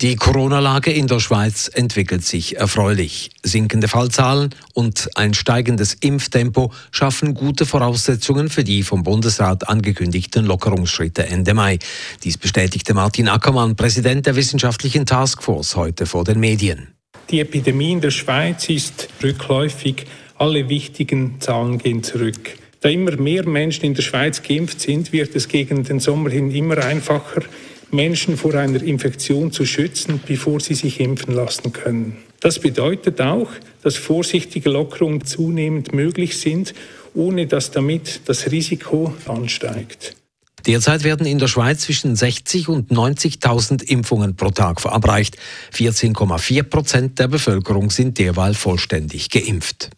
Die Corona-Lage in der Schweiz entwickelt sich erfreulich. Sinkende Fallzahlen und ein steigendes Impftempo schaffen gute Voraussetzungen für die vom Bundesrat angekündigten Lockerungsschritte Ende Mai. Dies bestätigte Martin Ackermann, Präsident der wissenschaftlichen Taskforce, heute vor den Medien. Die Epidemie in der Schweiz ist rückläufig. Alle wichtigen Zahlen gehen zurück. Da immer mehr Menschen in der Schweiz geimpft sind, wird es gegen den Sommer hin immer einfacher, Menschen vor einer Infektion zu schützen, bevor sie sich impfen lassen können. Das bedeutet auch, dass vorsichtige Lockerungen zunehmend möglich sind, ohne dass damit das Risiko ansteigt. Derzeit werden in der Schweiz zwischen 60.000 und 90.000 Impfungen pro Tag verabreicht. 14,4% der Bevölkerung sind derweil vollständig geimpft.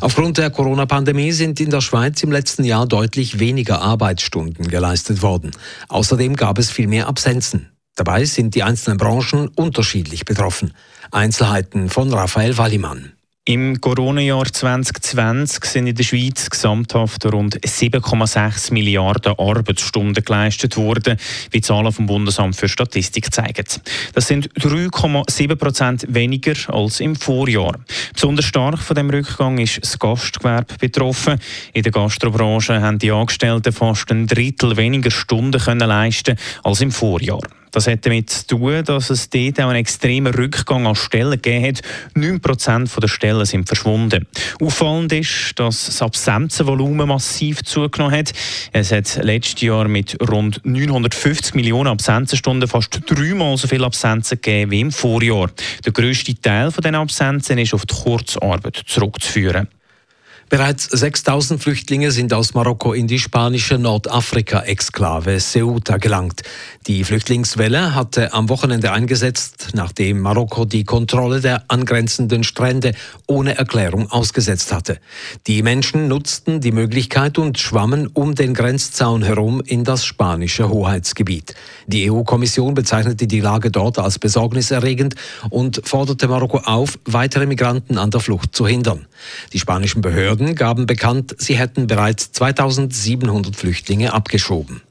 Aufgrund der Corona-Pandemie sind in der Schweiz im letzten Jahr deutlich weniger Arbeitsstunden geleistet worden. Außerdem gab es viel mehr Absenzen. Dabei sind die einzelnen Branchen unterschiedlich betroffen. Einzelheiten von Raphael Wallimann. Im Corona-Jahr 2020 sind in der Schweiz gesamthaft rund 7,6 Milliarden Arbeitsstunden geleistet worden, wie Zahlen vom Bundesamt für Statistik zeigen. Das sind 3,7% weniger als im Vorjahr. Besonders stark von diesem Rückgang ist das Gastgewerbe betroffen. In der Gastrobranche haben die Angestellten fast ein Drittel weniger Stunden können leisten als im Vorjahr. Das hat damit zu tun, dass es dort auch einen extremen Rückgang an Stellen gegeben hat. 9% der Stellen sind verschwunden. Auffallend ist, dass das Absenzenvolumen massiv zugenommen hat. Es hat letztes Jahr mit rund 950 Millionen Absenzenstunden fast 3-mal so viele Absenzen gegeben wie im Vorjahr. Der grösste Teil von den Absenzen ist auf die Kurzarbeit zurückzuführen. Bereits 6.000 Flüchtlinge sind aus Marokko in die spanische Nordafrika-Exklave Ceuta gelangt. Die Flüchtlingswelle hatte am Wochenende eingesetzt, nachdem Marokko die Kontrolle der angrenzenden Strände ohne Erklärung ausgesetzt hatte. Die Menschen nutzten die Möglichkeit und schwammen um den Grenzzaun herum in das spanische Hoheitsgebiet. Die EU-Kommission bezeichnete die Lage dort als besorgniserregend und forderte Marokko auf, weitere Migranten an der Flucht zu hindern. Die spanischen Behörden gaben bekannt, sie hätten bereits 2.700 Flüchtlinge abgeschoben.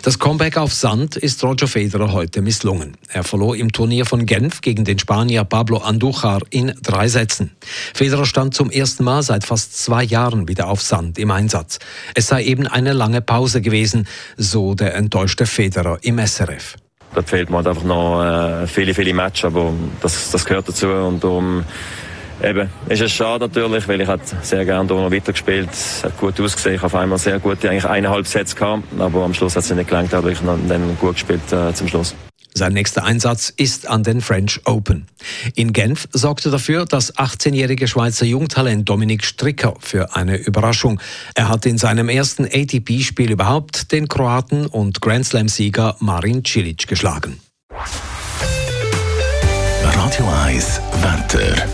Das Comeback auf Sand ist Roger Federer heute misslungen. Er verlor im Turnier von Genf gegen den Spanier Pablo Andujar in 3 Sätzen. Federer stand zum ersten Mal seit fast 2 Jahren wieder auf Sand im Einsatz. Es sei eben eine lange Pause gewesen, so der enttäuschte Federer im SRF. Da fehlt mir halt einfach noch viele, viele Matches, aber das gehört dazu und eben, ist es schade natürlich, weil ich sehr gerne hier noch weitergespielt. Es hat gut ausgesehen, ich habe auf einmal sehr gute, eigentlich 1,5 Sätze gehabt, aber am Schluss hat es nicht gelangt, aber ich habe dann gut gespielt zum Schluss. Sein nächster Einsatz ist an den French Open. In Genf sorgte dafür das 18-jährige Schweizer Jungtalent Dominik Stricker für eine Überraschung. Er hat in seinem ersten ATP-Spiel überhaupt den Kroaten und Grand Slam-Sieger Marin Cilic geschlagen. Radio 1 Wetter.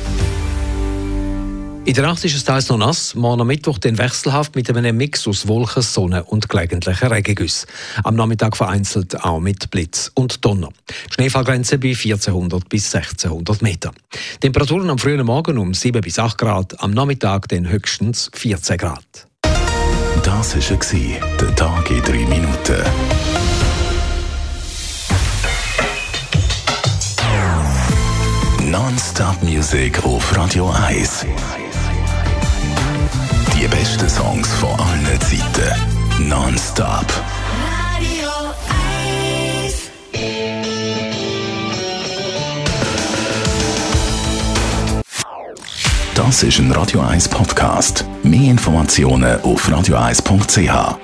In der Nacht ist es teils noch nass, morgen am Mittwoch den wechselhaft mit einem Mix aus Wolken, Sonne und gelegentlichen Regengüssen. Am Nachmittag vereinzelt auch mit Blitz und Donner. Die Schneefallgrenze bei 1400 bis 1600 Meter. Temperaturen am frühen Morgen um 7 bis 8 Grad, am Nachmittag dann höchstens 14 Grad. Das war der Tag in 3 Minuten. Non-Stop Music auf Radio 1. Die besten Songs von allen Zeiten. Non-Stop. Radio 1. Das ist ein Radio 1 Podcast. Mehr Informationen auf radio1.ch.